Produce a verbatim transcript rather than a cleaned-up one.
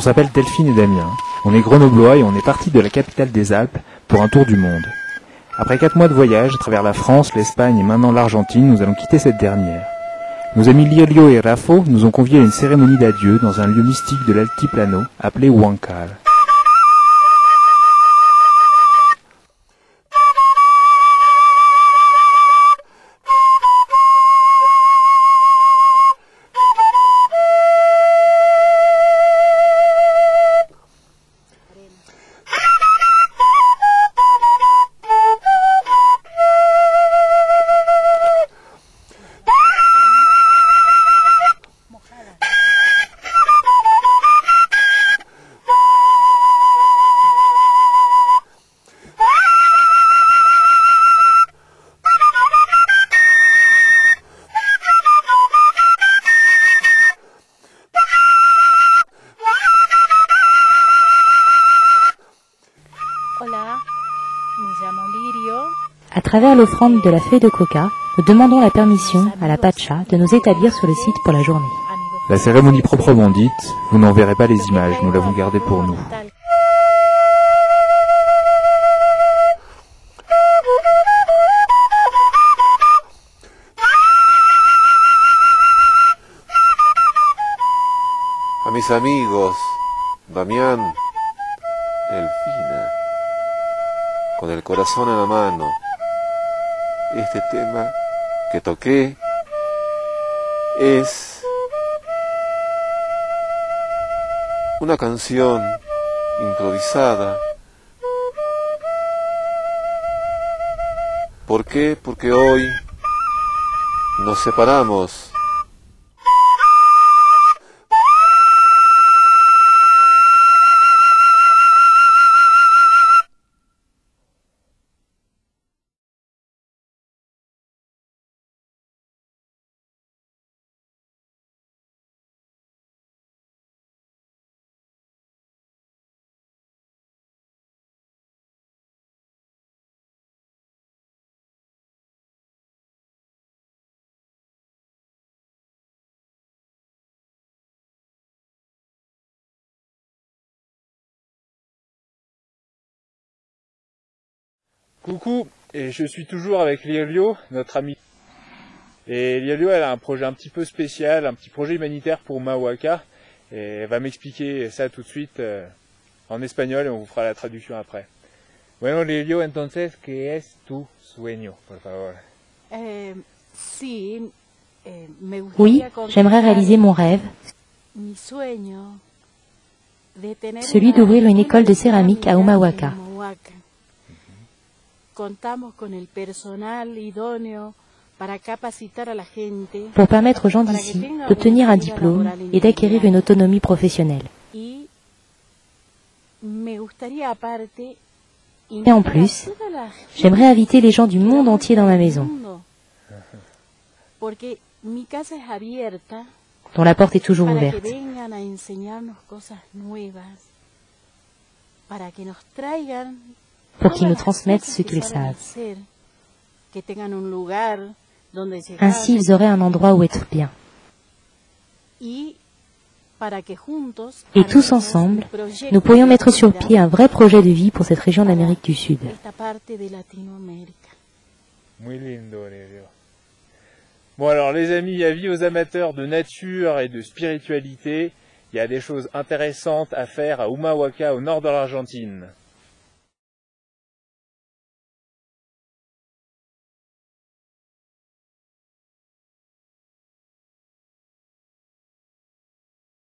On s'appelle Delphine et Damián. On est grenoblois et on est parti de la capitale des Alpes pour un tour du monde. Après quatre mois de voyage à travers la France, l'Espagne et maintenant l'Argentine, nous allons quitter cette dernière. Nos amis Lirio et Rafo nous ont conviés à une cérémonie d'adieu dans un lieu mystique de l'altiplano appelé Huancar. À travers l'offrande de la feuille de coca, nous demandons la permission à la Pacha de nous établir sur le site pour la journée. La cérémonie proprement dite, vous n'en verrez pas les images, nous l'avons gardée pour nous. A mis amigos, Damián, Elfina, con el corazón en la mano. Este tema que toqué es una canción improvisada. ¿Por qué? Porque hoy nos separamos. Coucou, et je suis toujours avec Lirio, notre ami. Et Lirio, elle a un projet un petit peu spécial, un petit projet humanitaire pour Humahuaca, et elle va m'expliquer ça tout de suite euh, en espagnol, et on vous fera la traduction après. Bueno, Lirio, entonces, ¿qué es tu sueño, por favor? Eh, sí, eh, me oui, j'aimerais réaliser mon rêve, mi sueño de tener celui d'ouvrir une école de céramique à Humahuaca. Pour permettre aux gens d'ici d'obtenir un diplôme et d'acquérir une autonomie professionnelle. Et en plus, j'aimerais inviter les gens du monde entier dans ma maison, dont la porte est toujours ouverte, pour qu'ils nous transmettent ce qu'ils savent. Ainsi, ils auraient un endroit où être bien. Et tous ensemble, nous pourrions mettre sur pied un vrai projet de vie pour cette région d'Amérique du Sud. Muy lindo, Lirio. Bon alors les amis, avis aux amateurs de nature et de spiritualité, il y a des choses intéressantes à faire à Humahuaca, au nord de l'Argentine.